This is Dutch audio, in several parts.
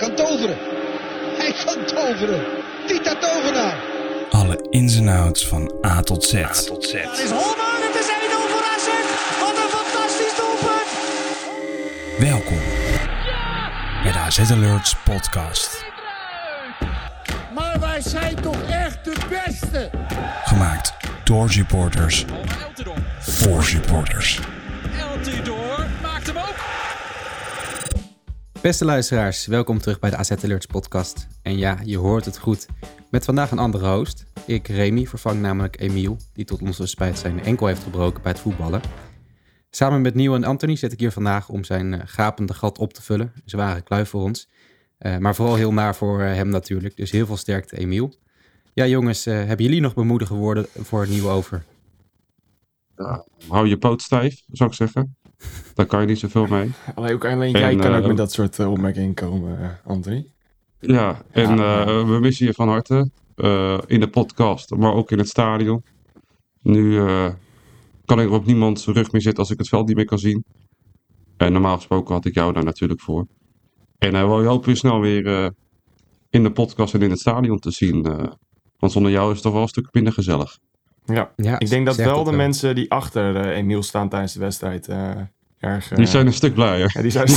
kan toveren. Hij kan toveren. Tita Tovenaar. Alle ins en outs van A tot Z. A tot Z. Het is Holman, het is 1-0 voor AZ. Wat een fantastisch doelpunt. Welkom bij de AZ Alerts podcast. Maar wij zijn toch echt de beste. Gemaakt door supporters. Voor supporters. Eltidoor maakt hem ook. Beste luisteraars, welkom terug bij de AZ Alerts podcast. En ja, je hoort het goed. Met vandaag een andere host. Ik, Remy, vervang namelijk Emiel, die tot onze spijt zijn enkel heeft gebroken bij het voetballen. Samen met Nieuw en Anthony zit ik hier vandaag om zijn gapende gat op te vullen. Een zware kluif voor ons. Maar vooral heel naar voor hem natuurlijk. Dus heel veel sterkte, Emiel. Ja jongens, hebben jullie nog bemoedigende woorden voor Nieuw over? Ja, hou je poot stijf, zou ik zeggen. Daar kan je niet zoveel mee. Alleen jij kan ook met dat soort opmerkingen komen, Anthony. Ja, en we missen je van harte. In de podcast, maar ook in het stadion. Nu kan ik op niemands rug meer zitten als ik het veld niet meer kan zien. En normaal gesproken had ik jou daar natuurlijk voor. En we hopen je snel weer in de podcast en in het stadion te zien. Want zonder jou is het toch wel een stuk minder gezellig. Ja, ik denk dat wel de mensen die achter Emiel staan tijdens de wedstrijd erg... die zijn een stuk blijer. Ja, die zijn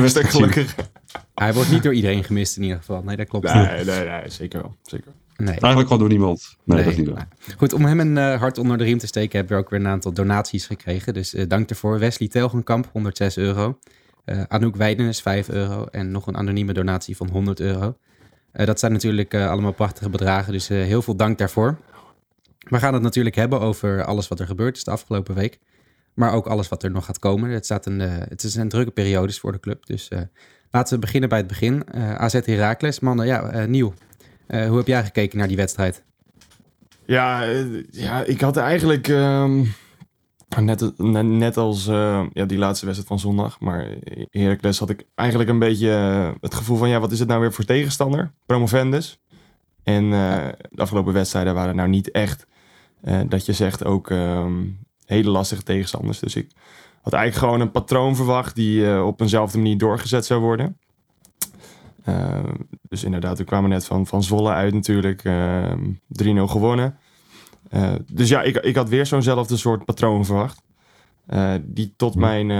een stuk gelukkiger. Hij wordt niet door iedereen gemist in ieder geval. Nee, dat klopt. Nee, zeker wel. Zeker. Nee. Eigenlijk gewoon door niemand. Nee, dat is niet waar. Goed, om hem een hart onder de riem te steken hebben we ook weer een aantal donaties gekregen. Dus dank daarvoor. Wesley Telgenkamp, €106. Anouk Weidenes, €5. En nog een anonieme donatie van €100. Dat zijn natuurlijk allemaal prachtige bedragen. Dus heel veel dank daarvoor. We gaan het natuurlijk hebben over alles wat er gebeurd is de afgelopen week. Maar ook alles wat er nog gaat komen. Het is een drukke periode voor de club. Dus laten we beginnen bij het begin. AZ Heracles. Mannen, ja, Nieuw. Hoe heb jij gekeken naar die wedstrijd? Ja, ik had eigenlijk... Net als die laatste wedstrijd van zondag. Maar Heracles had ik eigenlijk een beetje het gevoel van... ja, wat is het nou weer voor tegenstander? Promovendus. En de afgelopen wedstrijden waren nou niet echt... dat je zegt ook hele lastige tegenstanders. Dus ik had eigenlijk gewoon een patroon verwacht... die op eenzelfde manier doorgezet zou worden. Dus inderdaad, we kwamen net van Zwolle uit natuurlijk. 3-0 gewonnen. Dus ja, ik had weer zo'nzelfde soort patroon verwacht. Die tot mijn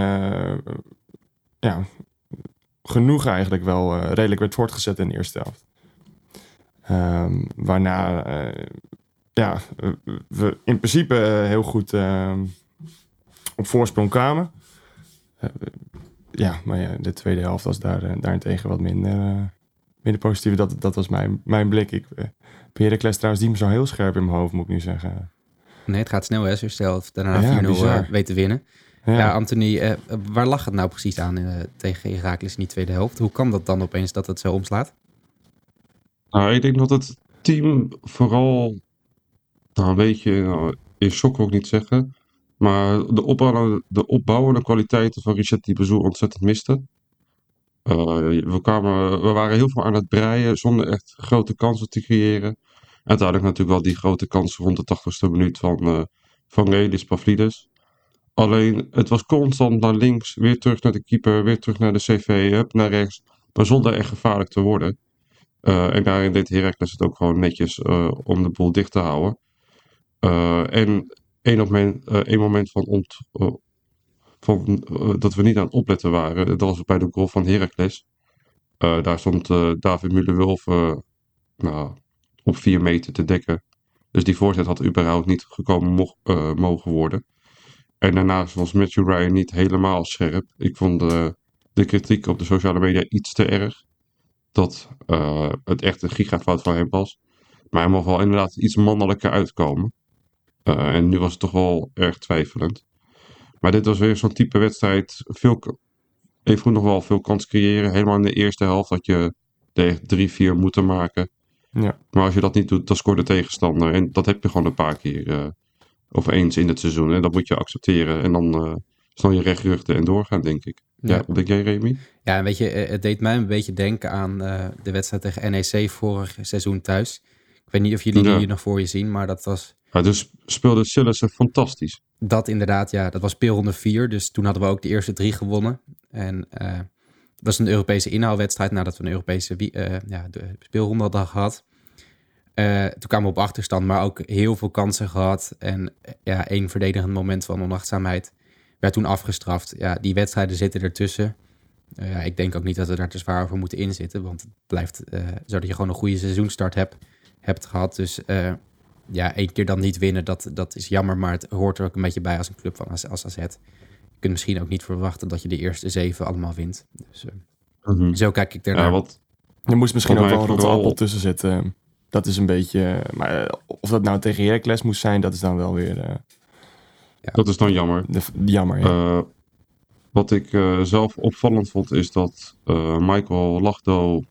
genoegen eigenlijk wel redelijk werd voortgezet in de eerste helft. Waarna we in principe heel goed op voorsprong kwamen. De tweede helft was daarentegen wat minder positief. Dat was mijn blik. Heracles trouwens, die me zo heel scherp in mijn hoofd, moet ik nu zeggen. Nee, het gaat snel, hè. Zo zelf daarna 4-0 weten winnen. Ja, Anthony, waar lag het nou precies aan tegen Heracles in die tweede helft? Hoe kan dat dan opeens dat het zo omslaat? Nou, ik denk dat het team vooral... nou, een beetje in shock wil ik niet zeggen... maar de opbouwende kwaliteiten van Richard Dibazou ontzettend miste. We waren heel veel aan het breien zonder echt grote kansen te creëren. En uiteindelijk natuurlijk wel die grote kans rond de 80ste minuut van Vangelis Pavlidis. Alleen het was constant naar links, weer terug naar de keeper, weer terug naar de CV, up naar rechts. Maar zonder echt gevaarlijk te worden. En daarin deed Heracles het ook gewoon netjes om de boel dicht te houden. En... Een moment van dat we niet aan het opletten waren. Dat was bij de goal van Heracles. Daar stond David Møller Wolfe op 4 meter te dekken. Dus die voorzet had überhaupt niet gekomen mogen worden. En daarnaast was Matthew Ryan niet helemaal scherp. Ik vond de kritiek op de sociale media iets te erg. Dat het echt een gigafout van hem was. Maar hij mocht wel inderdaad iets mannelijker uitkomen. En nu was het toch wel erg twijfelend. Maar dit was weer zo'n type wedstrijd. Even goed nog wel veel kans creëren. Helemaal in de eerste helft had je de 3-4 moeten maken. Ja. Maar als je dat niet doet, dan scoort de tegenstander. En dat heb je gewoon een paar keer of eens in het seizoen. En dat moet je accepteren. En dan snel je rechtruchten en doorgaan, denk ik. Ja, wat denk jij, Remy? Ja, weet je, het deed mij een beetje denken aan de wedstrijd tegen NEC vorig seizoen thuis. Ik weet niet of jullie die nog voor je zien, maar dat was... Ja, dus speelde Sillissen fantastisch. Dat inderdaad, ja. Dat was speelronde 4. Dus toen hadden we ook de eerste 3 gewonnen. En Het was een Europese inhaalwedstrijd nadat we een Europese speelronde hadden gehad. Toen kwamen we op achterstand, maar ook heel veel kansen gehad. En één verdedigend moment van onachtzaamheid werd toen afgestraft. Ja, die wedstrijden zitten ertussen. Ik denk ook niet dat we daar te zwaar over moeten inzitten. Want het blijft zodat je gewoon een goede seizoenstart hebt gehad. Dus één keer dan niet winnen, dat is jammer. Maar het hoort er ook een beetje bij als een club als AZ. Je kunt misschien ook niet verwachten dat je de eerste 7 allemaal wint. Dus, Zo kijk ik daarnaar. Er moest misschien ook wel een rotte appel tussen zitten. Dat is een beetje... Maar of dat nou tegen Heracles moest zijn, dat is dan wel weer... Dat is dan jammer. Jammer, ja. Wat ik zelf opvallend vond, is dat Michael Lachdo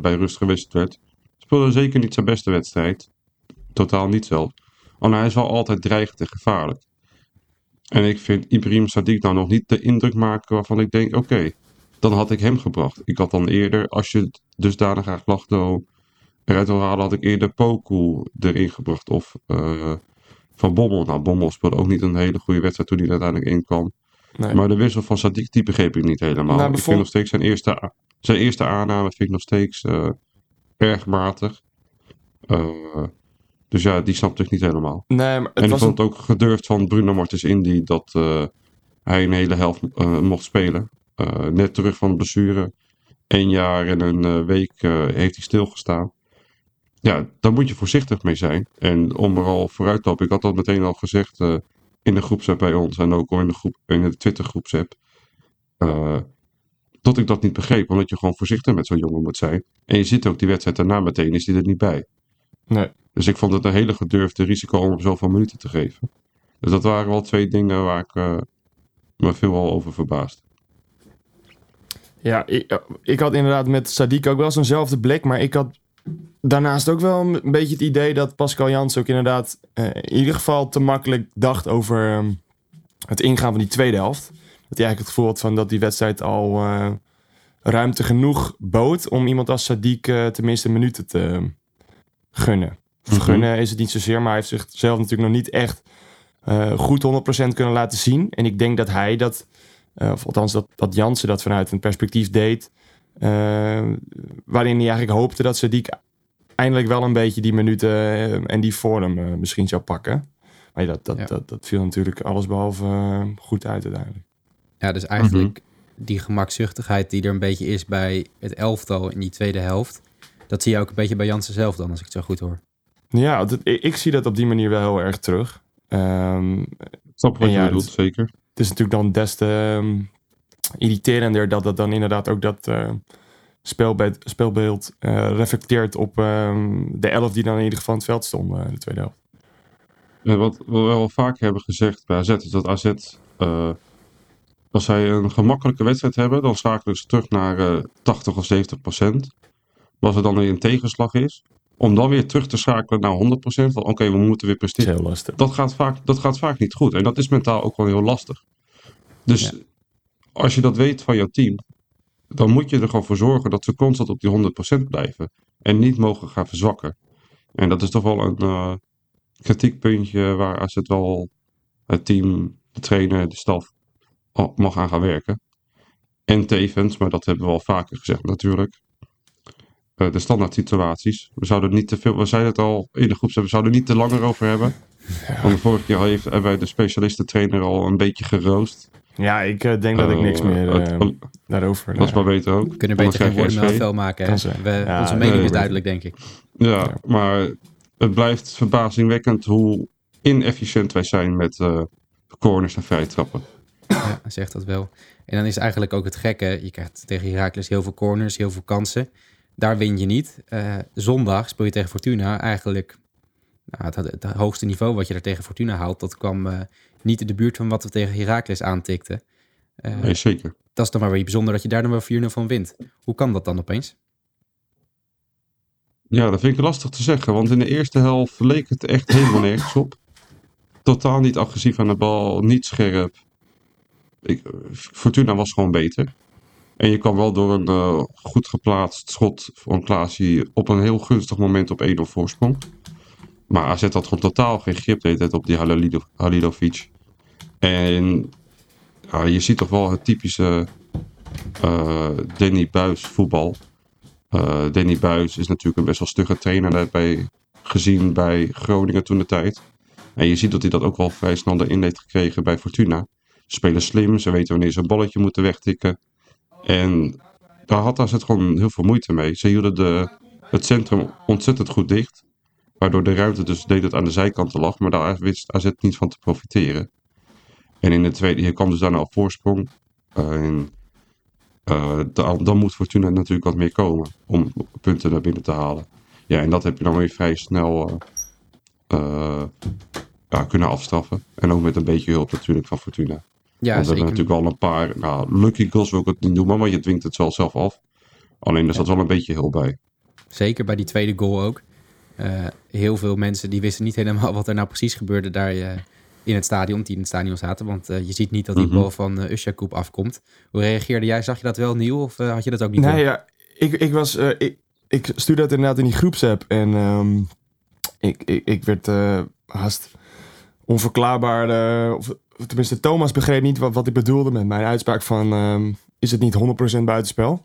bij rust gewisseld werd. Speelde zeker niet zijn beste wedstrijd. Totaal niet zelf. Maar hij is wel altijd dreigend en gevaarlijk. En ik vind Ibrahim Sadiq nou nog niet de indruk maken waarvan ik denk, oké, dan had ik hem gebracht. Ik had dan eerder, als je dusdanig graag Lachdo eruit wil halen, had ik eerder Poku erin gebracht. Of Van Bommel. Nou, Bommel speelde ook niet een hele goede wedstrijd toen hij uiteindelijk in kwam. Nee. Maar de wissel van Sadiq, die begreep ik niet helemaal. Nou, ik vind nog steeds zijn eerste aanname vind ik nog steeds erg matig. Dus ja, die snapte ik niet helemaal. Nee, maar en ik vond het ook gedurfd van Bruno Martens Indy dat hij een hele helft mocht spelen. Net terug van de blessure. 1 jaar en een week heeft hij stilgestaan. Ja, daar moet je voorzichtig mee zijn. En om er al vooruit te lopen, ik had dat meteen al gezegd in de groepsapp bij ons. En ook al in de Twitter groepsapp. Tot ik dat niet begreep. Omdat je gewoon voorzichtig met zo'n jongen moet zijn. En je ziet ook die wedstrijd daarna meteen, is die er niet bij. Nee. Dus ik vond het een hele gedurfde risico om hem zoveel minuten te geven. Dus dat waren wel 2 dingen waar ik me veelal over verbaasde. Ja, ik had inderdaad met Sadiq ook wel zo'nzelfde blik. Maar ik had daarnaast ook wel een beetje het idee dat Pascal Jansen ook inderdaad in ieder geval te makkelijk dacht over het ingaan van die tweede helft. Dat hij eigenlijk het gevoel had van dat die wedstrijd al ruimte genoeg bood om iemand als Sadiq tenminste minuten te gunnen. Gunnen is het niet zozeer, maar hij heeft zichzelf natuurlijk nog niet echt goed 100% kunnen laten zien. En ik denk dat hij dat, of althans dat Jansen dat vanuit een perspectief deed, waarin hij eigenlijk hoopte dat Sadiq eindelijk wel een beetje die minuten en die vorm misschien zou pakken. Maar ja, dat viel natuurlijk allesbehalve goed uit uiteindelijk. Ja, dus eigenlijk die gemakzuchtigheid die er een beetje is bij het elftal in die tweede helft, dat zie je ook een beetje bij Jansen zelf dan, als ik het zo goed hoor. Ja, ik zie dat op die manier wel heel erg terug. Snap wat je bedoelt, zeker. Het is natuurlijk dan des te irriterender dat dat dan inderdaad ook dat speelbeeld reflecteert op de 11 die dan in ieder geval in het veld stond in de tweede helft. En wat we wel vaak hebben gezegd bij AZ is dat AZ, als zij een gemakkelijke wedstrijd hebben, dan schakelen ze terug naar 80 of 70%. Als er dan weer een tegenslag is, om dan weer terug te schakelen naar 100%, van oké, we moeten weer presteren. Heel lastig. Dat gaat vaak niet goed. En dat is mentaal ook wel heel lastig. Dus als je dat weet van jouw team, dan moet je er gewoon voor zorgen dat ze constant op die 100% blijven. En niet mogen gaan verzwakken. En dat is toch wel een kritiekpuntje waar AZ wel het team, de trainer, de staf mag aan gaan werken. En tevens, maar dat hebben we al vaker gezegd natuurlijk, de standaard situaties. We zeiden het al in de groep, we zouden er niet te langer over hebben. Ja. Want de vorige keer hebben wij de specialisten-trainer al een beetje geroost. Ja, ik denk dat ik niks meer daarover... Dat is maar beter ook. We kunnen beter geen woordenmel maken. Onze mening is duidelijk, denk ik. Ja, maar het blijft verbazingwekkend hoe inefficiënt wij zijn met corners en vrije trappen. Ja, hij zegt dat wel. En dan is eigenlijk ook het gekke, je krijgt tegen Heracles heel veel corners, heel veel kansen. Daar win je niet. Zondag speel je tegen Fortuna. Eigenlijk het hoogste niveau wat je daar tegen Fortuna haalt, dat kwam niet in de buurt van wat we tegen Heracles aantikten. Nee, zeker. Dat is dan maar weer bijzonder dat je daar dan wel 4-0 van wint. Hoe kan dat dan opeens? Ja, dat vind ik lastig te zeggen. Want in de eerste helft leek het echt helemaal nergens op. Totaal niet agressief aan de bal. Niet scherp. Fortuna was gewoon beter. En je kwam wel door een goed geplaatst schot van Klaasie op een heel gunstig moment op 1-0 voorsprong. Maar AZ had gewoon totaal geen grip de hele tijd op die Halilovic. En je ziet toch wel het typische Danny Buys voetbal. Danny Buys is natuurlijk een best wel stugge trainer daarbij gezien bij Groningen toen de tijd. En je ziet dat hij dat ook wel vrij snel erin heeft gekregen bij Fortuna. Ze spelen slim, ze weten wanneer ze een balletje moeten wegtikken. En daar had het gewoon heel veel moeite mee. Ze hielden het centrum ontzettend goed dicht. Waardoor de ruimte dus deed het aan de zijkanten lag. Maar daar wist AZ niet van te profiteren. En in de tweede, je kwam dus daarna op voorsprong. Dan moet Fortuna natuurlijk wat meer komen. Om punten naar binnen te halen. Ja, en dat heb je dan weer vrij snel kunnen afstraffen. En ook met een beetje hulp natuurlijk van Fortuna. Ja, want we hebben natuurlijk al een paar lucky goals wil ik het niet noemen, maar je dwingt het wel zelf af. Alleen er zat wel een beetje heel bij. Zeker bij die tweede goal ook. Heel veel mensen die wisten niet helemaal wat er nou precies gebeurde daar in het stadion, die in het stadion zaten. Want je ziet niet dat die bal van Usjakov afkomt. Hoe reageerde jij? Zag je dat wel, Nieuw? Of had je dat ook niet? Nee, ja, ik stuurde dat inderdaad in die groepsapp. En ik werd haast onverklaarbaar... Tenminste, Thomas begreep niet wat ik bedoelde met mijn uitspraak van... is het niet 100% buitenspel?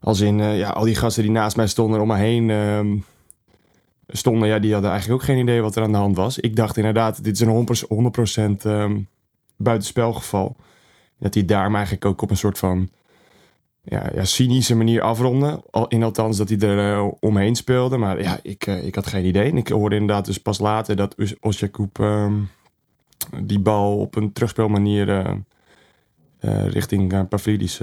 Als in, al die gasten die naast mij stonden en om mij heen stonden... Ja, die hadden eigenlijk ook geen idee wat er aan de hand was. Ik dacht inderdaad, dit is een 100% buitenspelgeval. Dat hij daarom eigenlijk ook op een soort van cynische manier afronde. Althans dat hij er omheen speelde. Maar ja, ik had geen idee. En ik hoorde inderdaad dus pas later dat Usjakov... die bal op een terugspelmanier richting Pavlidis.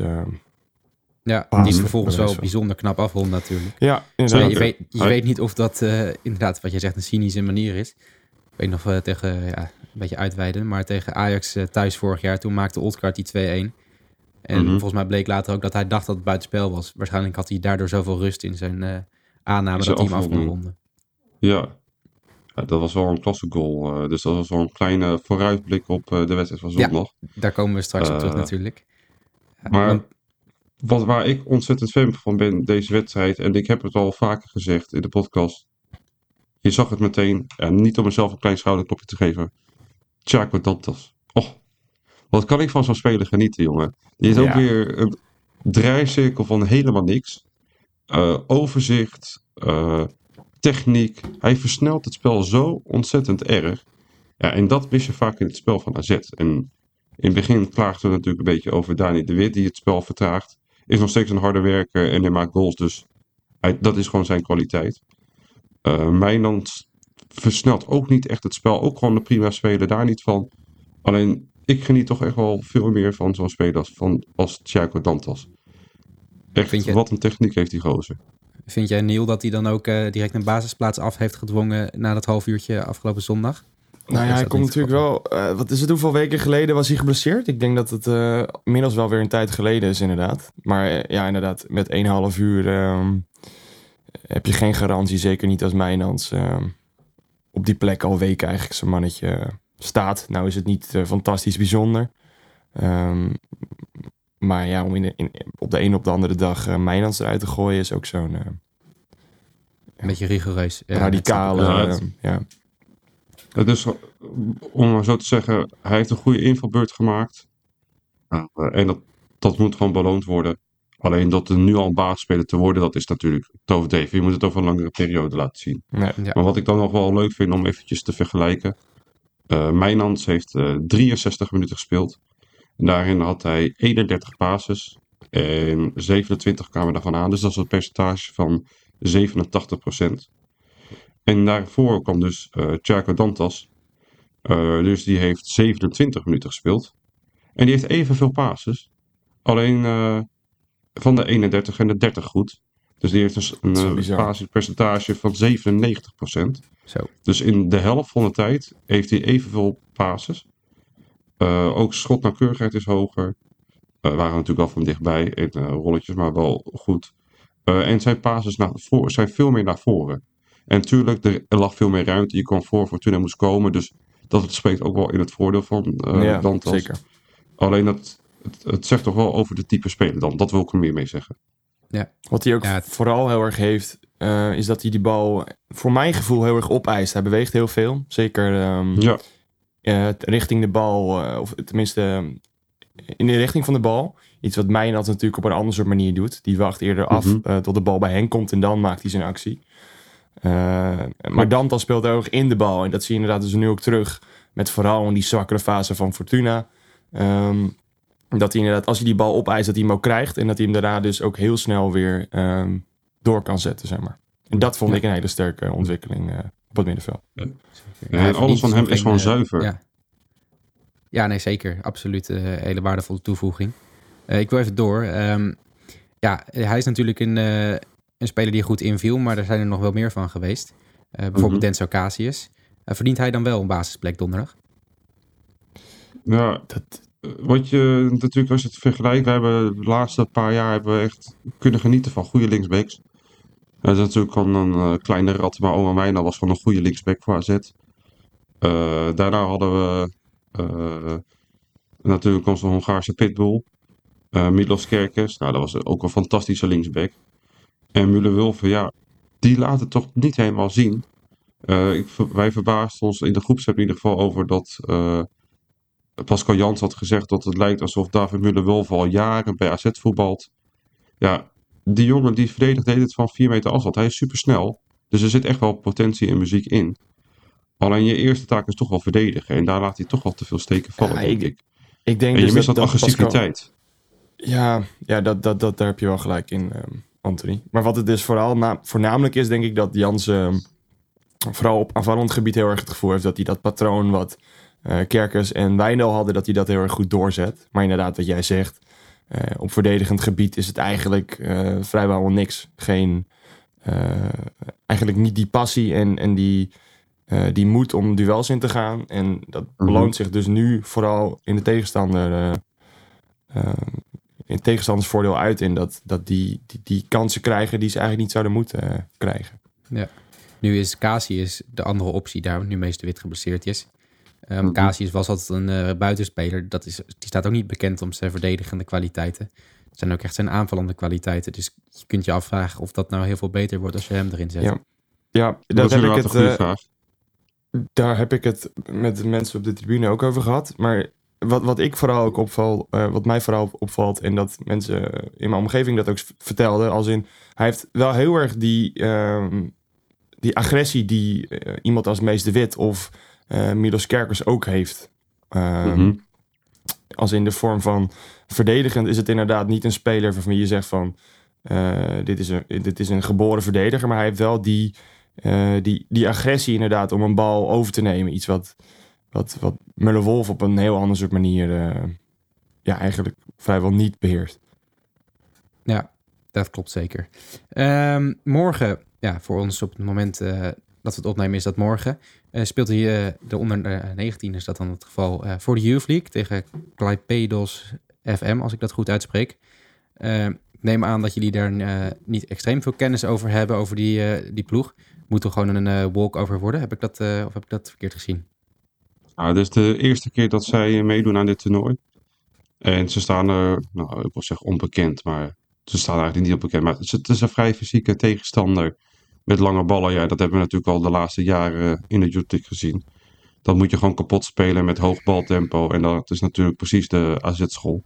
Die is vervolgens wel bijzonder knap afrond natuurlijk. Ja, inderdaad. Je weet niet of dat inderdaad wat jij zegt een cynische manier is. Ik weet nog een beetje uitweiden. Maar tegen Ajax thuis vorig jaar, toen maakte Oldgaard die 2-1. En volgens mij bleek later ook dat hij dacht dat het buitenspel was. Waarschijnlijk had hij daardoor zoveel rust in zijn aanname dat hij hem af kon ronden. Ja. Ja, dat was wel een klasse goal. Dus dat was wel een kleine vooruitblik op de wedstrijd van zondag. Ja, daar komen we straks op terug natuurlijk. Maar waar ik ontzettend fan van ben deze wedstrijd... en ik heb het al vaker gezegd in de podcast... je zag het meteen, en niet om mezelf een klein schouderklopje te geven... Tiago Dantas. Och, wat kan ik van zo'n speler genieten, jongen. Die heeft ook weer een draaicirkel van helemaal niks. Overzicht... techniek, hij versnelt het spel zo ontzettend erg. Ja, en dat mis je vaak in het spel van AZ. En in het begin klaagden we natuurlijk een beetje over Dani de Wit, die het spel vertraagt. Is nog steeds een harde werker en hij maakt goals, dus dat is gewoon zijn kwaliteit. Mijnans versnelt ook niet echt het spel, ook gewoon de prima speler, daar niet van. Alleen, ik geniet toch echt wel veel meer van zo'n speler als Tiago Dantas. Echt, wat een techniek heeft die gozer. Vind jij, Neil, dat hij dan ook direct een basisplaats af heeft gedwongen na dat half uurtje afgelopen zondag? Nou ja, hij komt natuurlijk wel... wat is het, hoeveel weken geleden was hij geblesseerd? Ik denk dat het inmiddels wel weer een tijd geleden is, inderdaad. Maar inderdaad, met 1,5 uur heb je geen garantie. Zeker niet als Mijnans op die plek al weken eigenlijk zijn mannetje staat. Nou is het niet fantastisch bijzonder. Maar ja, om op de ene op de andere dag Mijnans eruit te gooien is ook zo'n... een beetje rigoureus. Ja, radicale... Dus om maar zo te zeggen, hij heeft een goede invalbeurt gemaakt. En dat moet gewoon beloond worden. Alleen dat er nu al een basisspeler te worden, dat is natuurlijk toverdreven. Je moet het over een langere periode laten zien. Ja, ja. Maar wat ik dan nog wel leuk vind om eventjes te vergelijken. Mijnans heeft 63 minuten gespeeld. Daarin had hij 31 passes en 27 kwamen daarvan aan. Dus dat is een percentage van 87%. En daarvoor kwam dus Tiago Dantas. Dus die heeft 27 minuten gespeeld. En die heeft evenveel passes. Alleen van de 31 en de 30 goed. Dus die heeft dus een passespercentage van 97%. Zo. Dus in de helft van de tijd heeft hij evenveel passes. Ook schotnauwkeurigheid is hoger. Waren natuurlijk al van dichtbij in rolletjes, maar wel goed. En zijn passes zijn veel meer naar voren. En tuurlijk, er lag veel meer ruimte. Je kwam voor Fortuna moest komen. Dus dat spreekt ook wel in het voordeel van Dantas. Zeker. Alleen het zegt toch wel over de type speler dan. Dat wil ik er meer mee zeggen. Ja. Wat hij ook vooral heel erg heeft, is dat hij die bal voor mijn gevoel heel erg opeist. Hij beweegt heel veel. Zeker... richting de bal, of tenminste in de richting van de bal. Iets wat Mijnans natuurlijk op een andere soort manier doet. Die wacht eerder af tot de bal bij hen komt en dan maakt hij zijn actie. Maar Dantas speelt erg in de bal. En dat zie je inderdaad dus nu ook terug. Met vooral in die zwakkere fase van Fortuna. Dat hij inderdaad, als hij die bal opeist, dat hij hem ook krijgt. En dat hij hem daarna dus ook heel snel weer door kan zetten, zeg maar. En dat vond ik een hele sterke ontwikkeling op het middenveld. Ja, en alles van hem is gewoon zuiver. Ja, nee, zeker. Absoluut hele waardevolle toevoeging. Ik wil even door. Hij is natuurlijk een speler die goed inviel, maar er zijn er nog wel meer van geweest. Bijvoorbeeld Denso Kasius. Verdient hij dan wel een basisplek donderdag? Ja, natuurlijk als je het vergelijkt, we hebben de laatste paar jaar echt kunnen genieten van goede linksbacks. Dat is natuurlijk gewoon een kleine rat, maar Owen Wijnal was gewoon een goede linksback voor AZ. Daarna hadden we natuurlijk onze Hongaarse pitbull. Milos Kerkez, nou dat was ook een fantastische linksback. En Müller Wulven, die laat het toch niet helemaal zien. Wij verbaasden ons in de groepsapp in ieder geval over dat Pascal Jansen had gezegd dat het lijkt alsof David Møller Wolfe al jaren bij AZ voetbalt. Ja, die jongen die verdedigt deed het van 4 meter afstand. Hij is supersnel, dus er zit echt wel potentie en muziek in. Alleen je eerste taak is toch wel verdedigen en daar laat hij toch wel te veel steken vallen, denk ik. Ik denk en je mist dat agressiviteit. Pascal... Ja, dat, daar heb je wel gelijk in, Anthony. Maar wat het dus voornamelijk is, denk ik dat Jansen vooral op aanvallend gebied heel erg het gevoel heeft dat hij dat patroon wat Kerkers en Wijndal hadden, dat hij dat heel erg goed doorzet. Maar inderdaad, wat jij zegt, op verdedigend gebied is het eigenlijk vrijwel niks. Eigenlijk niet die passie en die moed om duels in te gaan. En dat beloont zich dus nu vooral in de tegenstander in tegenstandersvoordeel uit in dat die kansen krijgen die ze eigenlijk niet zouden moeten krijgen. Ja. Nu is Kasius de andere optie daar, nu Meester Wit geblesseerd is. Kasius was altijd een buitenspeler. Die staat ook niet bekend om zijn verdedigende kwaliteiten. Het zijn ook echt zijn aanvallende kwaliteiten. Dus je kunt je afvragen of dat nou heel veel beter wordt als je hem erin zet. Ja dat heb ik het, daar heb ik het met de mensen op de tribune ook over gehad. Maar wat mij vooral opvalt, en dat mensen in mijn omgeving dat ook vertelden, als in, hij heeft wel heel erg die agressie die iemand als Mees de Wit of Milos Kerkers ook heeft. Als in de vorm van verdedigend is het inderdaad niet een speler waarvan je zegt van dit is een geboren verdediger, maar hij heeft wel die agressie inderdaad om een bal over te nemen. Iets wat Møller Wolfe op een heel andere soort manier eigenlijk vrijwel niet beheerst. Ja, dat klopt zeker. Morgen... Ja, voor ons op het moment dat we het opnemen is dat morgen. Speelt hij de onder 19, is dat dan het geval, voor de Youth League tegen Klaipėdos FM, als ik dat goed uitspreek. Ik neem aan dat jullie daar niet extreem veel kennis over hebben, over die ploeg. Moet er gewoon een walkover worden? Heb ik dat verkeerd gezien? Nou, dit is de eerste keer dat zij meedoen aan dit toernooi. En ze staan er, ik wil zeggen onbekend, maar ze staan eigenlijk niet onbekend. Maar het is een vrij fysieke tegenstander. Met lange ballen, dat hebben we natuurlijk al de laatste jaren in de Youth League gezien. Dat moet je gewoon kapot spelen met hoog baltempo. En dat is natuurlijk precies de AZ-school.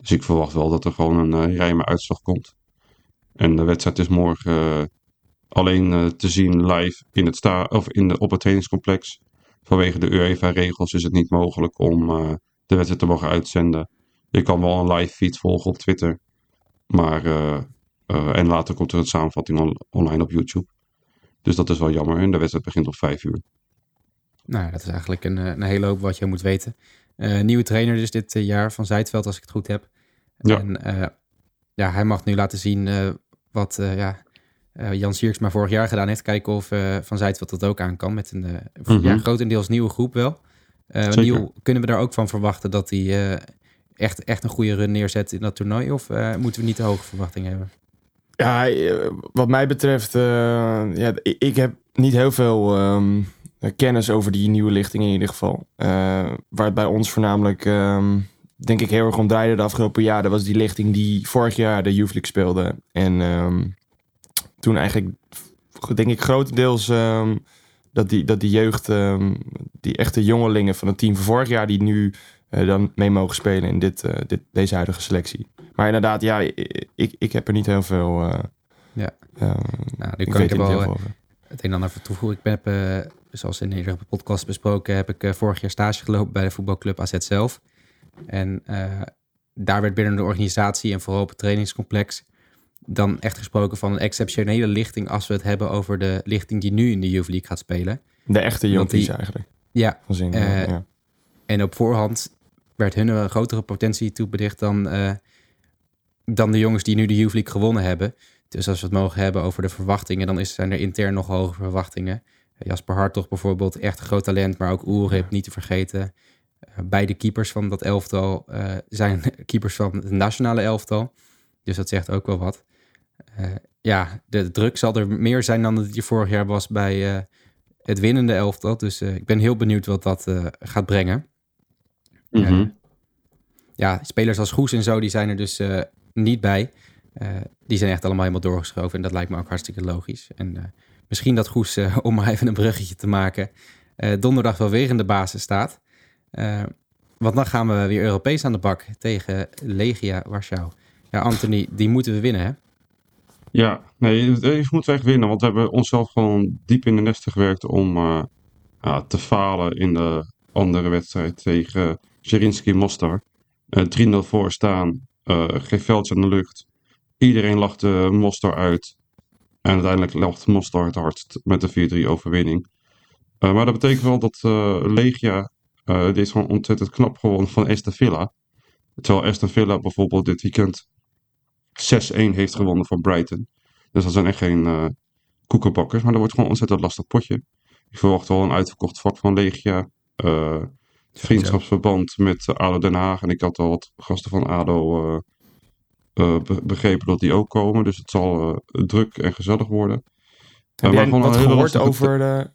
Dus ik verwacht wel dat er gewoon een rijme uitslag komt. En de wedstrijd is morgen alleen te zien live op het trainingscomplex. Vanwege de UEFA-regels is het niet mogelijk om de wedstrijd te mogen uitzenden. Je kan wel een live feed volgen op Twitter. Maar... en later komt er een samenvatting online op YouTube. Dus dat is wel jammer. En de wedstrijd begint om 5:00. Nou, dat is eigenlijk een hele hoop wat je moet weten. Nieuwe trainer dus dit jaar, Van Zijtveld, als ik het goed heb. Ja. En hij mag nu laten zien wat Jan Sierksma vorig jaar gedaan heeft. Kijken of Van Zijtveld dat ook aan kan. Met een grotendeels nieuwe groep wel. Nieuw, kunnen we daar ook van verwachten dat hij echt een goede run neerzet in dat toernooi? Of moeten we niet de hoge verwachting hebben? Ja, wat mij betreft, ik heb niet heel veel kennis over die nieuwe lichting in ieder geval. Waar het bij ons voornamelijk, denk ik, heel erg om draaide de afgelopen jaren, was die lichting die vorig jaar de Youth League speelde. En toen eigenlijk, denk ik, grotendeels dat die jeugd, die echte jongelingen van het team van vorig jaar, die nu dan mee mogen spelen in deze huidige selectie. Maar inderdaad, ja, ik heb er niet heel veel... ik weet er niet heel veel over. Het een en ander toevoegen. Ik heb, zoals in de podcast besproken, heb ik vorig jaar stage gelopen bij de voetbalclub AZ zelf. En daar werd binnen de organisatie en vooral op het trainingscomplex dan echt gesproken van een exceptionele lichting als we het hebben over de lichting die nu in de Youth League gaat spelen. De echte jonkies eigenlijk. Ja, ja. En op voorhand werd hun een grotere potentie toebedicht dan de jongens die nu de Youth League gewonnen hebben. Dus als we het mogen hebben over de verwachtingen, dan zijn er intern nog hoge verwachtingen. Jasper Hartog bijvoorbeeld, echt een groot talent, maar ook Oerip, niet te vergeten. Beide keepers van dat elftal zijn keepers van het nationale elftal. Dus dat zegt ook wel wat. De druk zal er meer zijn dan dat die vorig jaar was bij het winnende elftal. Dus ik ben heel benieuwd wat dat gaat brengen. Mm-hmm. Spelers als Goes en zo, die zijn er dus niet bij. Die zijn echt allemaal helemaal doorgeschoven. En dat lijkt me ook hartstikke logisch. En misschien dat Goes, om maar even een bruggetje te maken, donderdag wel weer in de basis staat. Want dan gaan we weer Europees aan de bak tegen Legia Warschau. Ja, Anthony, die moeten we winnen, hè? Ja, nee, die moeten we echt winnen. Want we hebben onszelf gewoon diep in de nesten gewerkt om te falen in de andere wedstrijd tegen Zrinjski Mostar. 3-0 voor staan, geen veldje aan de lucht. Iedereen lachte Mostar uit. En uiteindelijk lacht Mostar het hardst met de 4-3 overwinning. Maar dat betekent wel dat Legia, die is gewoon ontzettend knap gewonnen van Aston Villa. Terwijl Aston Villa bijvoorbeeld dit weekend 6-1 heeft gewonnen van Brighton. Dus dat zijn echt geen koekenbakkers. Maar dat wordt gewoon een ontzettend lastig potje. Ik verwacht wel een uitverkocht vak van Legia. Vriendschapsverband met ADO Den Haag. En ik had al wat gasten van ADO begrepen dat die ook komen. Dus het zal druk en gezellig worden. Heb jij wat gehoord over...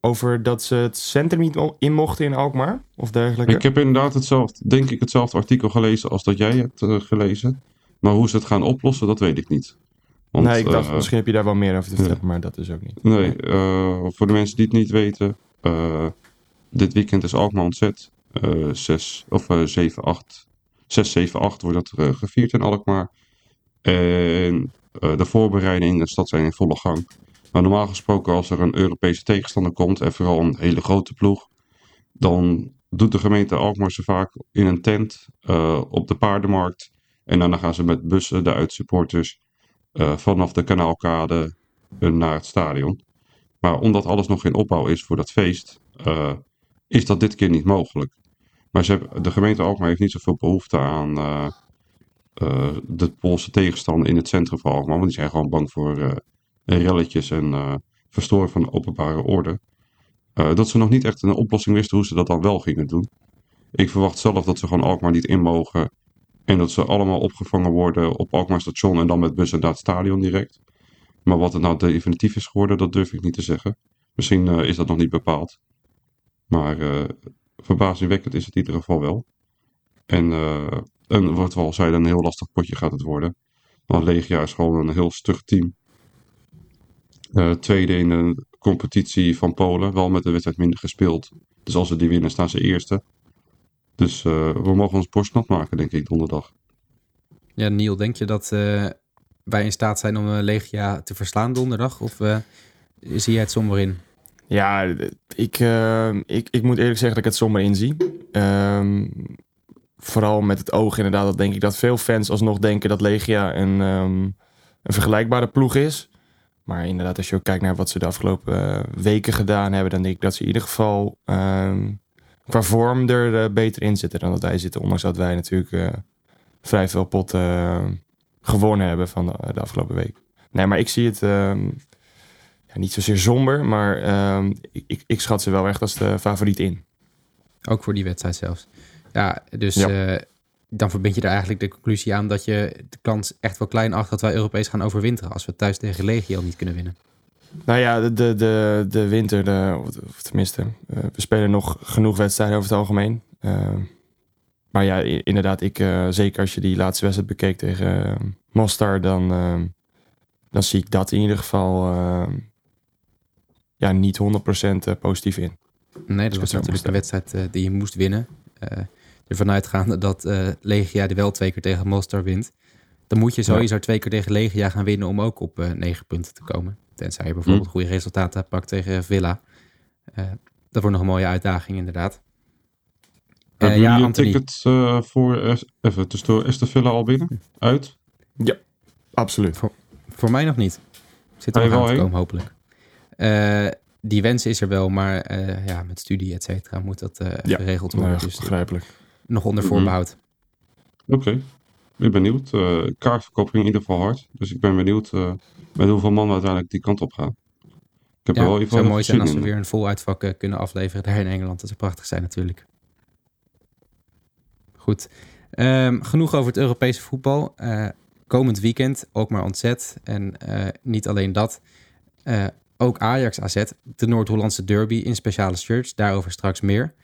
Over dat ze het centrum niet in mochten in Alkmaar of dergelijke? Ik heb inderdaad hetzelfde artikel gelezen als dat jij hebt gelezen. Maar hoe ze het gaan oplossen, dat weet ik niet. Want, nee, ik dacht misschien heb je daar wel meer over te vertellen, maar dat is ook niet. Nee, voor de mensen die het niet weten. Dit weekend is Alkmaar ontzet. 6, 7, 8 wordt dat gevierd in Alkmaar. En de voorbereidingen in de stad zijn in volle gang. Maar normaal gesproken als er een Europese tegenstander komt en vooral een hele grote ploeg, dan doet de gemeente Alkmaar ze vaak in een tent op de paardenmarkt. En dan gaan ze met bussen, de uitsupporters, vanaf de kanaalkade naar het stadion. Maar omdat alles nog in opbouw is voor dat feest, is dat dit keer niet mogelijk. Maar de gemeente Alkmaar heeft niet zoveel behoefte aan de Poolse tegenstander in het centrum van Alkmaar. Want die zijn gewoon bang voor... relletjes en verstoren van de openbare orde. Dat ze nog niet echt een oplossing wisten hoe ze dat dan wel gingen doen. Ik verwacht zelf dat ze gewoon Alkmaar niet in mogen. En dat ze allemaal opgevangen worden op Alkmaar station en dan met bussen naar het stadion direct. Maar wat het nou definitief is geworden, dat durf ik niet te zeggen. Misschien is dat nog niet bepaald. Maar verbazingwekkend is het in ieder geval wel. En wat we al zeiden, een heel lastig potje gaat het worden. Want Legia is gewoon een heel stug team. Tweede in de competitie van Polen. Wel met een wedstrijd minder gespeeld. Dus als ze die winnen staan ze eerste. Dus we mogen ons borst nat maken, denk ik, donderdag. Ja, Niel, denk je dat wij in staat zijn om Legia te verslaan donderdag? Of zie jij het somber in? Ja, ik moet eerlijk zeggen dat ik het somber in zie. Vooral met het oog inderdaad. Dat denk ik dat veel fans alsnog denken dat Legia een vergelijkbare ploeg is. Maar inderdaad, als je ook kijkt naar wat ze de afgelopen weken gedaan hebben, dan denk ik dat ze in ieder geval qua vorm er beter in zitten dan dat wij zitten. Ondanks dat wij natuurlijk vrij veel potten gewonnen hebben van de afgelopen week. Nee, maar ik zie het niet zozeer somber, maar ik schat ze wel echt als de favoriet in. Ook voor die wedstrijd zelfs. Ja, dus ja. Dan verbind je daar eigenlijk de conclusie aan dat je de kans echt wel klein acht dat wij Europees gaan overwinteren als we thuis tegen Legia al niet kunnen winnen. Nou ja, de winter, of tenminste, we spelen nog genoeg wedstrijden over het algemeen. Maar ja, inderdaad, ik zeker als je die laatste wedstrijd bekeek tegen Mostar, dan zie ik dat in ieder geval niet 100% positief in. Nee, dat was natuurlijk de wedstrijd die je moest winnen. ervan uitgaande dat Legia er wel 2 keer tegen Mostar wint. Dan moet je sowieso 2 keer tegen Legia gaan winnen om ook op 9 punten te komen. Tenzij je bijvoorbeeld goede resultaten pakt tegen Villa. Dat wordt nog een mooie uitdaging inderdaad. Ja, Anthony. Ticket voor even tussendoor. Is de Villa al binnen? Uit? Ja, absoluut. Voor mij nog niet. Zit er nog aan te komen hopelijk. Die wens is er wel, maar ja, met studie et cetera moet dat geregeld worden. Ja, dus begrijpelijk. Nog onder voorbehoud. Oké. Ik ben benieuwd. Kaartverkoop ging in ieder geval hard. Dus ik ben benieuwd met hoeveel mannen uiteindelijk die kant op gaan. Ik heb er wel even het zou mooi zijn als we weer een vol uitvak kunnen afleveren daar in Engeland. Dat zou prachtig zijn natuurlijk. Goed. Genoeg over het Europese voetbal. Komend weekend ook maar ontzet. En niet alleen dat. Ook Ajax AZ. De Noord-Hollandse derby in speciale shirts. Daarover straks meer.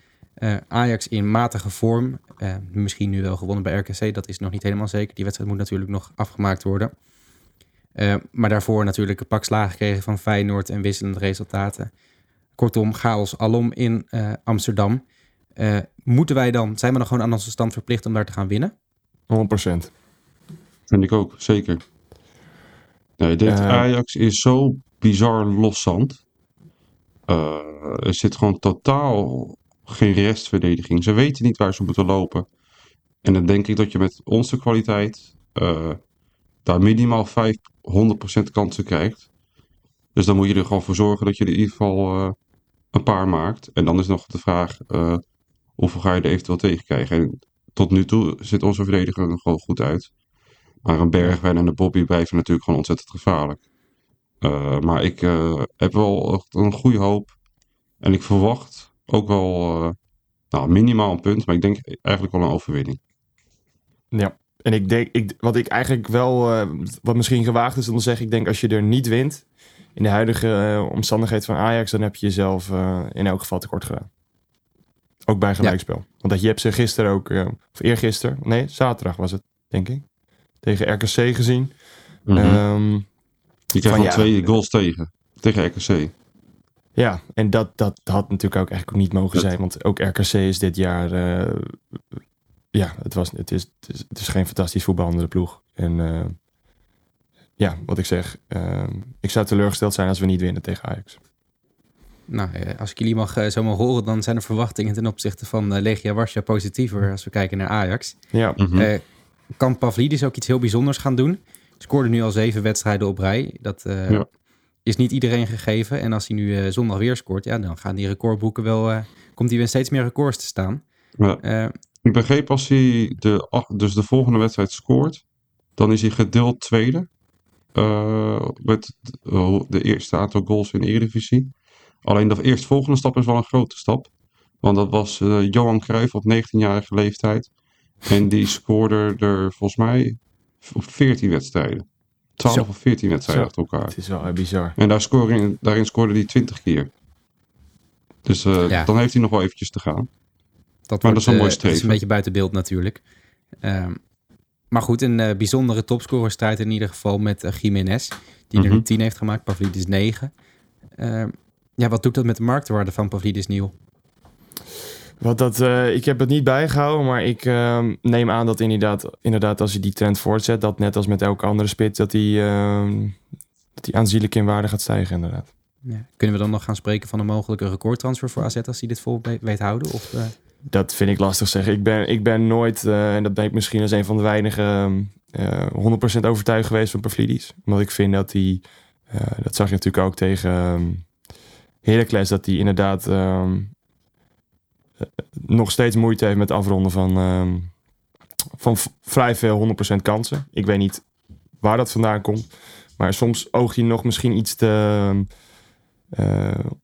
Ajax in matige vorm. Misschien nu wel gewonnen bij RKC. Dat is nog niet helemaal zeker. Die wedstrijd moet natuurlijk nog afgemaakt worden. Maar daarvoor natuurlijk een pak slagen gekregen van Feyenoord en wisselende resultaten. Kortom, chaos alom in Amsterdam. Zijn we dan gewoon aan onze stand verplicht om daar te gaan winnen? 100%. En ik ook, zeker. Nee, dit Ajax is zo bizar loszand. Er zit gewoon totaal geen restverdediging. Ze weten niet waar ze moeten lopen. En dan denk ik dat je met onze kwaliteit daar minimaal 500% kansen krijgt. Dus dan moet je er gewoon voor zorgen dat je er in ieder geval een paar maakt. En dan is nog de vraag hoeveel ga je er eventueel tegen krijgen. En tot nu toe zit onze verdediger er gewoon goed uit. Maar een Bergwijn en de Bobby blijven natuurlijk gewoon ontzettend gevaarlijk. Maar ik heb wel een goede hoop. En ik verwacht ook wel minimaal een punt. Maar ik denk eigenlijk wel een overwinning. Ja, en ik denk, wat ik eigenlijk wel, wat misschien gewaagd is om te zeggen. Ik denk als je er niet wint, in de huidige omstandigheden van Ajax, dan heb je jezelf in elk geval tekort gedaan. Ook bij gelijkspel. Ja. Want dat je hebt ze gisteren ook, of eergisteren, nee, zaterdag was het, denk ik. Tegen RKC gezien. Je krijgt al 2 goals tegen RKC. Ja, en dat had natuurlijk ook eigenlijk niet mogen zijn. Want ook RKC is dit jaar... het is geen fantastisch voetbalhandende ploeg. En wat ik zeg... ik zou teleurgesteld zijn als we niet winnen tegen Ajax. Nou, als ik jullie zo mag horen... dan zijn de verwachtingen ten opzichte van Legia Warschau positiever... als we kijken naar Ajax. Ja. Kan Pavlidis ook iets heel bijzonders gaan doen? Scoorde nu al 7 wedstrijden op rij. Dat is niet iedereen gegeven. En als hij nu zondag weer scoort, dan gaan die recordboeken wel. Komt hij weer steeds meer records te staan. Ja. Ik begreep als hij de volgende wedstrijd scoort, dan is hij gedeeld tweede met de eerste aantal goals in de Eredivisie. Alleen de eerstvolgende stap is wel een grote stap, want dat was Johan Cruijff op 19-jarige leeftijd. En die scoorde er volgens mij op 14 wedstrijden. 12 of 14 wedstrijden achter elkaar. Het is wel bizar. En daarin scoorde hij 20 keer. Dus dan heeft hij nog wel eventjes te gaan. Maar dat is een mooi streven. Het is een beetje buiten beeld natuurlijk. Maar goed, een bijzondere topscorerstrijd in ieder geval met Giménez. Die er 10 heeft gemaakt, Pavlidis 9. Wat doet dat met de marktwaarde van Pavlidis Nieuw? Ik heb het niet bijgehouden, maar ik neem aan dat inderdaad als hij die trend voortzet, dat net als met elke andere spits, dat hij aanzienlijk in waarde gaat stijgen inderdaad. Ja. Kunnen we dan nog gaan spreken van een mogelijke recordtransfer voor AZ als hij dit vol weet houden? Of, Dat vind ik lastig zeggen. Ik ben nooit, en dat ben ik misschien als een van de weinigen, 100% overtuigd geweest van Pavlidis. Omdat ik vind dat hij, dat zag je natuurlijk ook tegen Heracles, dat hij inderdaad... nog steeds moeite heeft met afronden van vrij veel 100% kansen. Ik weet niet waar dat vandaan komt. Maar soms oogt hij nog misschien iets te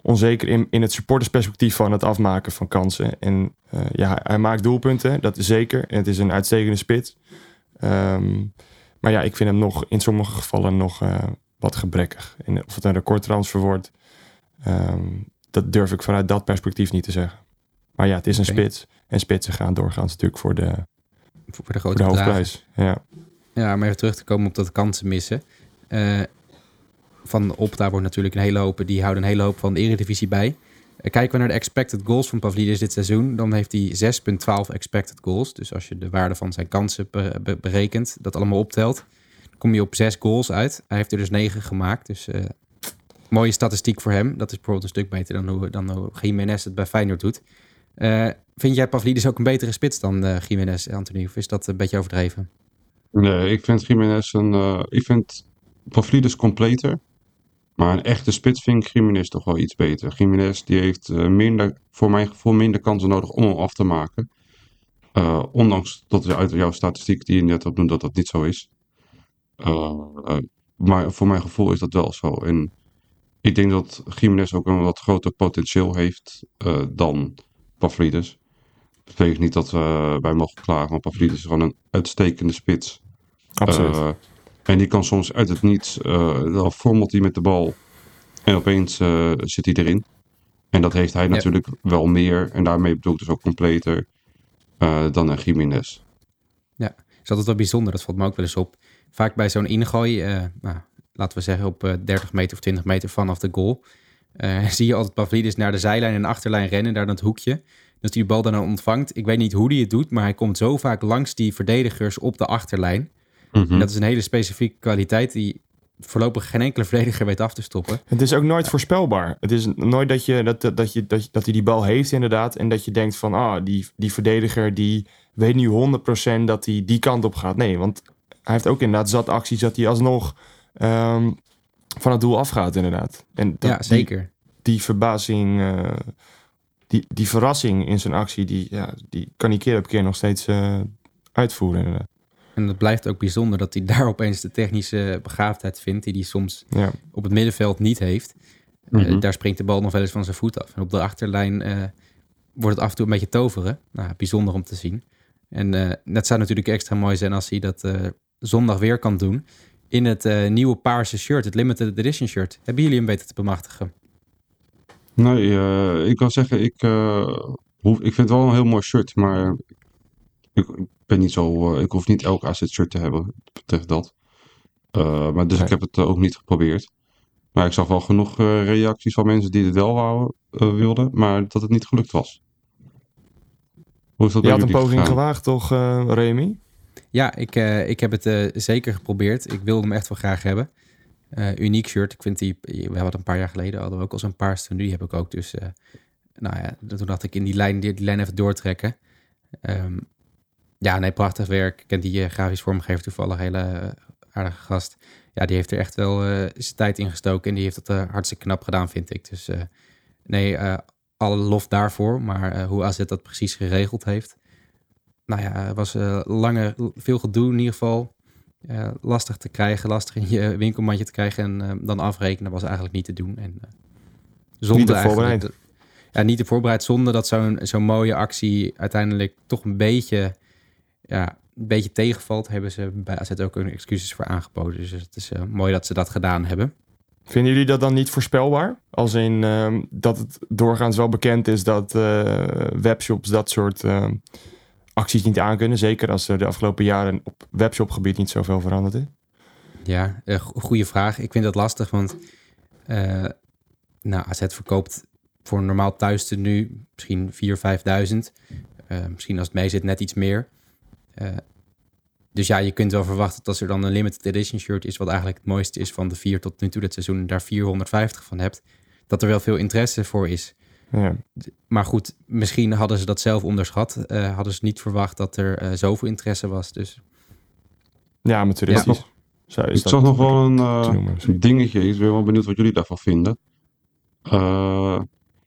onzeker in het supportersperspectief van het afmaken van kansen. En hij maakt doelpunten, dat is zeker. En het is een uitstekende spits. Maar ik vind hem nog in sommige gevallen nog wat gebrekkig. En of het een recordtransfer wordt, dat durf ik vanuit dat perspectief niet te zeggen. Maar ja, het is een spits. En spitsen gaan doorgaans natuurlijk voor de grote hoofdprijs. Ja, maar even terug te komen op dat kansen missen. Van de Opta wordt natuurlijk een hele hoop. Die houden een hele hoop van de Eredivisie bij. Kijken we naar de expected goals van Pavlidis dit seizoen, dan heeft hij 6,12 expected goals. Dus als je de waarde van zijn kansen berekent, dat allemaal optelt, dan kom je op 6 goals uit. Hij heeft er dus 9 gemaakt, dus mooie statistiek voor hem. Dat is bijvoorbeeld een stuk beter dan hoe Giménez het bij Feyenoord doet. Vind jij Pavlidis ook een betere spits dan Giménez, Anthony? Of is dat een beetje overdreven? Nee, ik vind Giménez ik vind Pavlidis completer. Maar een echte spits vind ik Giménez toch wel iets beter. Giménez die heeft voor mijn gevoel minder kansen nodig om hem af te maken. Ondanks dat uit jouw statistiek die je net op noemt dat niet zo is. Maar voor mijn gevoel is dat wel zo. En ik denk dat Giménez ook een wat groter potentieel heeft dan Pavlidis. Dat betekent niet dat wij mogen klagen, want Pavlidis is gewoon een uitstekende spits. Absoluut. En die kan soms uit het niets, dan vormelt hij met de bal en opeens zit hij erin. En dat heeft hij natuurlijk wel meer en daarmee bedoel ik dus ook completer dan een Giménez. Ja, dat is altijd wel bijzonder, dat valt me ook wel eens op. Vaak bij zo'n ingooi, laten we zeggen op 30 meter of 20 meter vanaf de goal, zie je altijd Pavlidis naar de zijlijn en de achterlijn rennen, daar naar het hoekje. Dat hij de bal dan ontvangt. Ik weet niet hoe hij het doet, maar hij komt zo vaak langs die verdedigers op de achterlijn. Mm-hmm. En dat is een hele specifieke kwaliteit die voorlopig geen enkele verdediger weet af te stoppen. Het is ook nooit voorspelbaar. Het is nooit dat hij die bal heeft inderdaad. En dat je denkt van die verdediger die weet nu 100% dat hij die kant op gaat. Nee, want hij heeft ook inderdaad zat acties dat hij alsnog van het doel afgaat inderdaad. En ja, zeker. Die verbazing, die verrassing in zijn actie, die kan hij keer op keer nog steeds uitvoeren inderdaad. En dat blijft ook bijzonder dat hij daar opeens de technische begaafdheid vindt die hij soms op het middenveld niet heeft. Mm-hmm. Daar springt de bal nog wel eens van zijn voet af. En op de achterlijn wordt het af en toe een beetje toveren. Nou, bijzonder om te zien. En dat zou natuurlijk extra mooi zijn als hij dat zondag weer kan doen. In het nieuwe paarse shirt, het limited edition shirt. Hebben jullie hem weten te bemachtigen? Nee, ik wil zeggen, ik vind het wel een heel mooi shirt, maar ik hoef niet elk AZ shirt te hebben, betreft dat. Ik heb het ook niet geprobeerd. Maar ik zag wel genoeg reacties van mensen die het wel wilden, maar dat het niet gelukt was. Hoe is dat bij jullie? Je had een poging gewaagd, toch, Remy? Ja, ik heb het zeker geprobeerd. Ik wilde hem echt wel graag hebben. Uniek shirt. Ik vind die, we hadden een paar jaar geleden hadden we ook al zo'n paar staan. Die heb ik ook. Dus toen dacht ik in die lijn even doortrekken. Ja, nee, prachtig werk. Ik ken die grafisch vormgever toevallig, hele aardige gast. Ja, die heeft er echt wel zijn tijd in gestoken en die heeft het hartstikke knap gedaan, vind ik. Dus alle lof daarvoor. Maar hoe AZ dat precies geregeld heeft. Nou ja, het was veel gedoe in ieder geval. Lastig te krijgen, lastig in je winkelmandje te krijgen en dan afrekenen was eigenlijk niet te doen. En, zonde eigenlijk. Niet te voorbereid, zonde dat zo'n mooie actie uiteindelijk toch een beetje tegenvalt, hebben ze bij AZ ook hun excuses voor aangeboden. Dus het is mooi dat ze dat gedaan hebben. Vinden jullie dat dan niet voorspelbaar? Als in dat het doorgaans wel bekend is dat webshops dat soort acties niet aankunnen. Zeker als er de afgelopen jaren op webshopgebied niet zoveel veranderd is. Ja, goede vraag. Ik vind dat lastig, want AZ verkoopt voor een normaal thuisstenu misschien 4.000, 5.000. Misschien als het mee zit net iets meer. Dus ja, je kunt wel verwachten dat er dan een limited edition shirt is, wat eigenlijk het mooiste is van de 4 tot nu toe dit seizoen, en daar 450 van hebt, dat er wel veel interesse voor is. Ja. Maar goed, misschien hadden ze dat zelf onderschat. Hadden ze niet verwacht dat er zoveel interesse was. Dus. Ja, natuurlijk. Ja. Ik zag nog wel een dingetje. Ik ben wel benieuwd wat jullie daarvan vinden.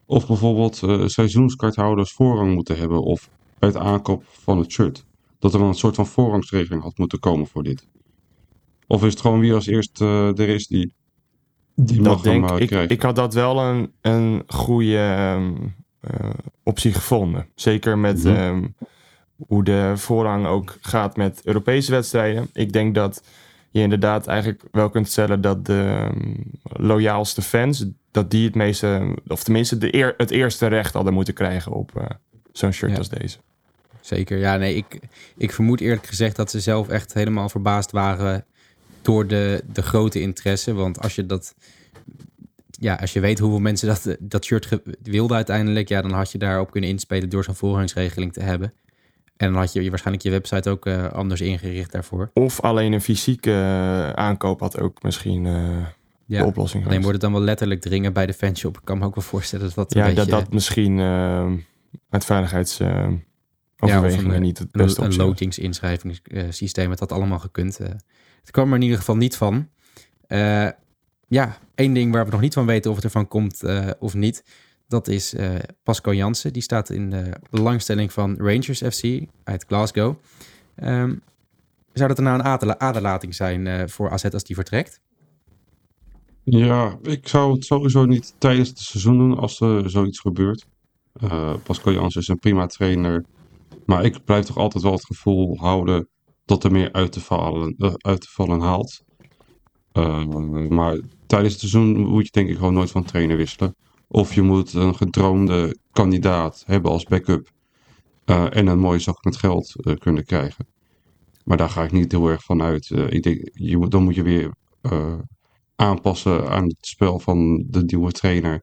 Of bijvoorbeeld seizoenskaarthouders voorrang moeten hebben of uit aankoop van het shirt. Dat er een soort van voorrangsregeling had moeten komen voor dit. Of is het gewoon wie als eerst er is die mag hem krijgen? Ik had dat wel een goede optie gevonden. Zeker met hoe de voorrang ook gaat met Europese wedstrijden. Ik denk dat je inderdaad eigenlijk wel kunt stellen dat de loyaalste fans, dat die het meeste, of tenminste het eerste recht hadden moeten krijgen op zo'n shirt als deze. Zeker, ja, nee, ik vermoed eerlijk gezegd dat ze zelf echt helemaal verbaasd waren door de grote interesse. Want als je dat ja, als je weet hoeveel mensen dat shirt wilden uiteindelijk, ja, dan had je daarop kunnen inspelen door zo'n voorrangsregeling te hebben. En dan had je waarschijnlijk je website ook anders ingericht daarvoor. Of alleen een fysieke aankoop had ook misschien de oplossing geweest. Alleen wordt het dan wel letterlijk dringen bij de fanshop. Ik kan me ook wel voorstellen dat dat een beetje... Ja, dat dat misschien uit veiligheidsoverwegingen niet het beste optie. Een lotingsinschrijvingssysteem, het had allemaal gekund. Het kwam er in ieder geval niet van. Één ding waar we nog niet van weten of het ervan komt of niet... Dat is Pascal Jansen. Die staat in de belangstelling van Rangers FC uit Glasgow. Zou dat daarna een aderlating zijn voor AZ als die vertrekt? Ja, ik zou het sowieso niet tijdens het seizoen doen als er zoiets gebeurt. Pascal Jansen is een prima trainer. Maar ik blijf toch altijd wel het gevoel houden dat er meer uit te vallen haalt. Maar tijdens het seizoen moet je denk ik gewoon nooit van trainer wisselen. Of je moet een gedroomde kandidaat hebben als backup. En een mooie zak met geld kunnen krijgen. Maar daar ga ik niet heel erg van uit. Ik denk, dan moet je weer aanpassen aan het spel van de nieuwe trainer.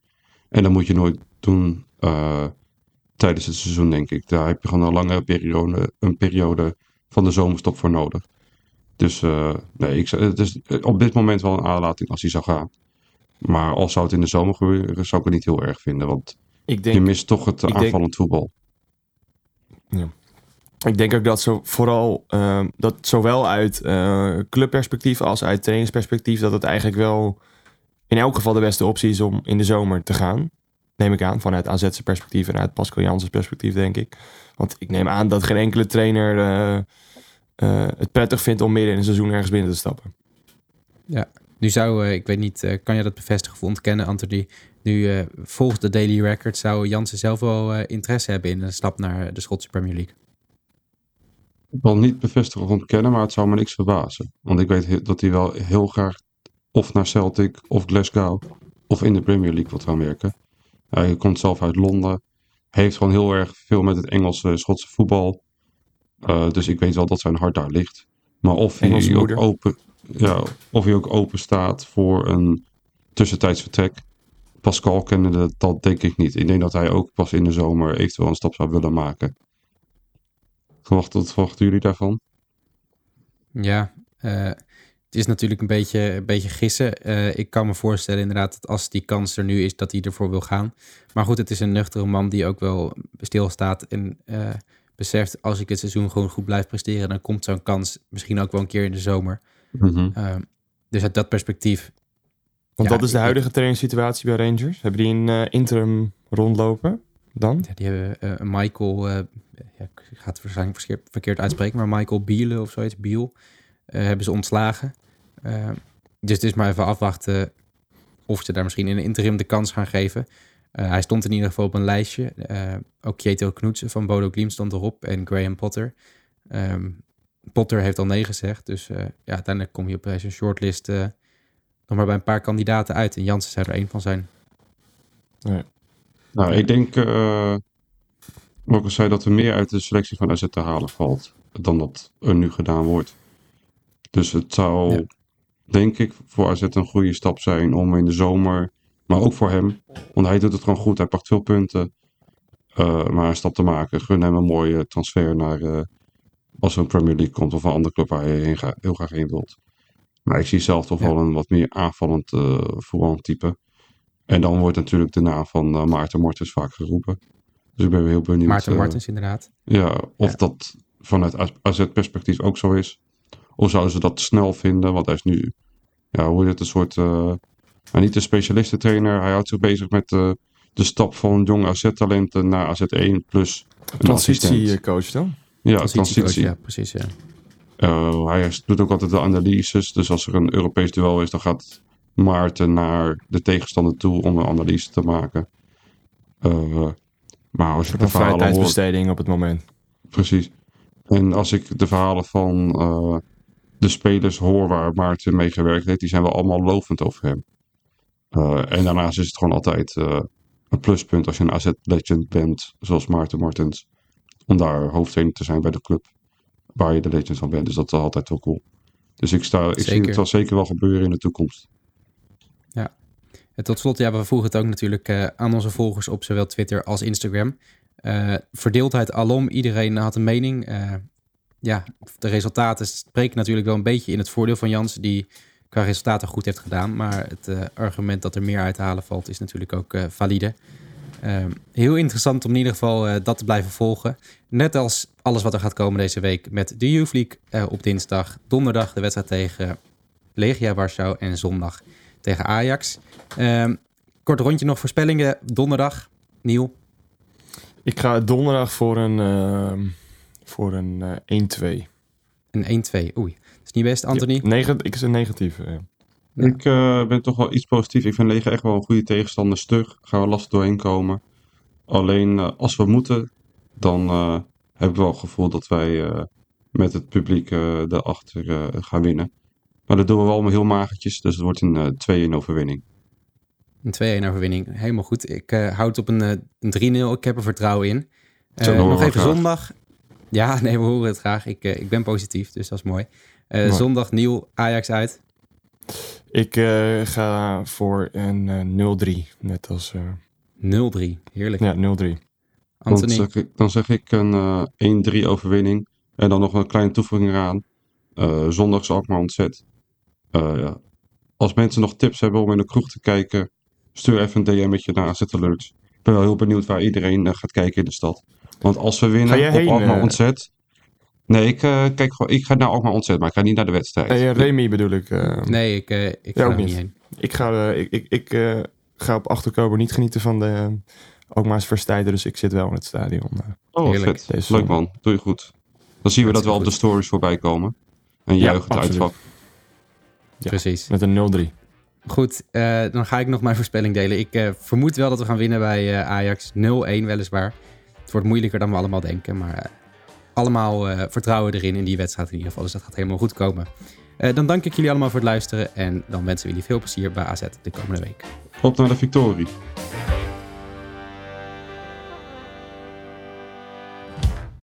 En dat moet je nooit doen tijdens het seizoen, denk ik. Daar heb je gewoon een lange periode, van de zomerstop voor nodig. Dus het is op dit moment wel een aanlating als hij zou gaan. Maar als zou het in de zomer gebeuren, zou ik het niet heel erg vinden. Want ik denk, je mist toch het aanvallend voetbal. Ja. Ik denk ook dat ze vooral dat zowel uit clubperspectief als uit trainingsperspectief... dat het eigenlijk wel in elk geval de beste optie is om in de zomer te gaan. Neem ik aan, vanuit AZ's perspectief en uit Pascal Jansen's perspectief, denk ik. Want ik neem aan dat geen enkele trainer het prettig vindt... om midden in een seizoen ergens binnen te stappen. Ja. Nu zou, ik weet niet, kan je dat bevestigen of ontkennen, Anthony? Nu volgens de Daily Record zou Jansen zelf wel interesse hebben in een stap naar de Schotse Premier League. Ik wil niet bevestigen of ontkennen, maar het zou me niks verbazen. Want ik weet dat hij wel heel graag of naar Celtic of Glasgow of in de Premier League wil gaan werken. Hij komt zelf uit Londen, heeft gewoon heel erg veel met het Engelse, Schotse voetbal. Dus ik weet wel dat zijn hart daar ligt. Maar of hij ook open staat voor een tussentijds vertrek. Pascal kende dat denk ik niet. Ik denk dat hij ook pas in de zomer eventueel een stap zou willen maken. Wat verwachten jullie daarvan? Ja, het is natuurlijk een beetje gissen. Ik kan me voorstellen inderdaad dat als die kans er nu is dat hij ervoor wil gaan. Maar goed, het is een nuchtere man die ook wel stilstaat en... beseft, als ik het seizoen gewoon goed blijf presteren... dan komt zo'n kans misschien ook wel een keer in de zomer. Mm-hmm. Dus uit dat perspectief... Want dat is de huidige trainingssituatie bij Rangers. Hebben die een interim rondlopen dan? Ja, die hebben Michael... ik ga het waarschijnlijk verkeerd uitspreken... maar Michael Biele of zoiets, Biel... hebben ze ontslagen. Dus het is maar even afwachten... of ze daar misschien in een interim de kans gaan geven... hij stond in ieder geval op een lijstje. Ook Kjetil Knoetsen van Bodo Glimt stond erop. En Graham Potter. Potter heeft al nee gezegd. Dus uiteindelijk kom je op zo'n shortlist... nog maar bij een paar kandidaten uit. En Jansen zou er één van zijn. Nee. Nou, ik denk... wat ik al zei, dat er meer uit de selectie van AZ te halen valt... dan dat er nu gedaan wordt. Dus het zou, denk ik, voor AZ een goede stap zijn... om in de zomer... Maar ook voor hem, want hij doet het gewoon goed. Hij pakt veel punten. Maar een stap te maken. Gun hem een mooie transfer naar... als er een Premier League komt of een andere club waar hij heel graag heen wilt. Maar ik zie zelf toch wel een wat meer aanvallend voetbaltype. En dan wordt natuurlijk de naam van Maarten Martens vaak geroepen. Dus ik ben heel benieuwd. Maarten Martens inderdaad. Ja, of dat vanuit AZ-perspectief ook zo is. Of zouden ze dat snel vinden, want hij is nu... Ja, hoe heet het, een soort... Maar niet een specialistentrainer. Hij houdt zich bezig met de stap van jong AZ-talenten naar AZ1 plus een transitiecoach dan? Ja, transitie. Ja, precies, ja. Hij doet ook altijd de analyses. Dus als er een Europees duel is, dan gaat Maarten naar de tegenstander toe om een analyse te maken. Maar als ik de verhalen tijdsbesteding op het moment. Precies. En als ik de verhalen van de spelers hoor waar Maarten mee gewerkt heeft, die zijn wel allemaal lovend over hem. En daarnaast is het gewoon altijd een pluspunt als je een AZ-legend bent, zoals Maarten Martens, om daar hoofdtrainer te zijn bij de club waar je de legend van bent. Dus dat is altijd wel cool. Dus ik zie het wel zeker wel gebeuren in de toekomst. Ja, En tot slot, ja, we vroegen het ook natuurlijk aan onze volgers op zowel Twitter als Instagram. Verdeeldheid alom, iedereen had een mening. Ja, de resultaten spreken natuurlijk wel een beetje in het voordeel van Jans, die qua resultaten goed heeft gedaan. Maar het argument dat er meer uit te halen valt is natuurlijk ook valide. Heel interessant om in ieder geval dat te blijven volgen. Net als alles wat er gaat komen deze week met de Youth League op dinsdag. Donderdag de wedstrijd tegen Legia Warschau en zondag tegen Ajax. Kort rondje nog voorspellingen. Donderdag, Nieuw. Ik ga donderdag voor een 1-2. Een 1-2, oei. Dat is niet best, Anthony? Ja, ik is een negatieve, ja. Ja. Ik ben toch wel iets positief. Ik vind Legia echt wel een goede tegenstander. Stug, gaan we lastig doorheen komen. Alleen als we moeten, dan heb ik wel het gevoel dat wij met het publiek daarachter gaan winnen. Maar dat doen we wel allemaal heel magertjes. Dus het wordt een 2-1 overwinning. Een 2-1 overwinning, helemaal goed. Ik houd op een 3-0. Ik heb er vertrouwen in. Nog even zondag. Ja, nee, we horen het graag. Ik ben positief, dus dat is mooi. Zondag Nieuw, Ajax uit. Ik ga voor een 0-3, net als... 0-3, heerlijk. Ja, 0-3. Anthony? Dan zeg ik een 1-3 overwinning. En dan nog een kleine toevoeging eraan. Zondags Alkmaar ontzet. Ja. Als mensen nog tips hebben om in de kroeg te kijken, stuur even een DM'tje naar AZ Alerts. Ik ben wel heel benieuwd waar iedereen gaat kijken in de stad. Want als we winnen op Alkmaar ontzet... Nee, ik ga naar Alkmaar ontzet, maar ik ga niet naar de wedstrijd. Nee, Remy bedoel ik. Nee, ik ga ook niet heen. Ik ga op 8 oktober niet genieten van de Alkmaars verstijden, dus ik zit wel in het stadion. Oh, heerlijk. Vet. Leuk man, doe je goed. Dan zien we dat wel op de stories voorbij komen. En juichend uitvak. Ja, precies. Met een 0-3. Goed, dan ga ik nog mijn voorspelling delen. Ik vermoed wel dat we gaan winnen bij Ajax. 0-1 weliswaar. Het wordt moeilijker dan we allemaal denken, maar... allemaal vertrouwen erin in die wedstrijd in ieder geval. Dus dat gaat helemaal goed komen. Dan dank ik jullie allemaal voor het luisteren. En dan wensen we jullie veel plezier bij AZ de komende week. Op naar de victorie.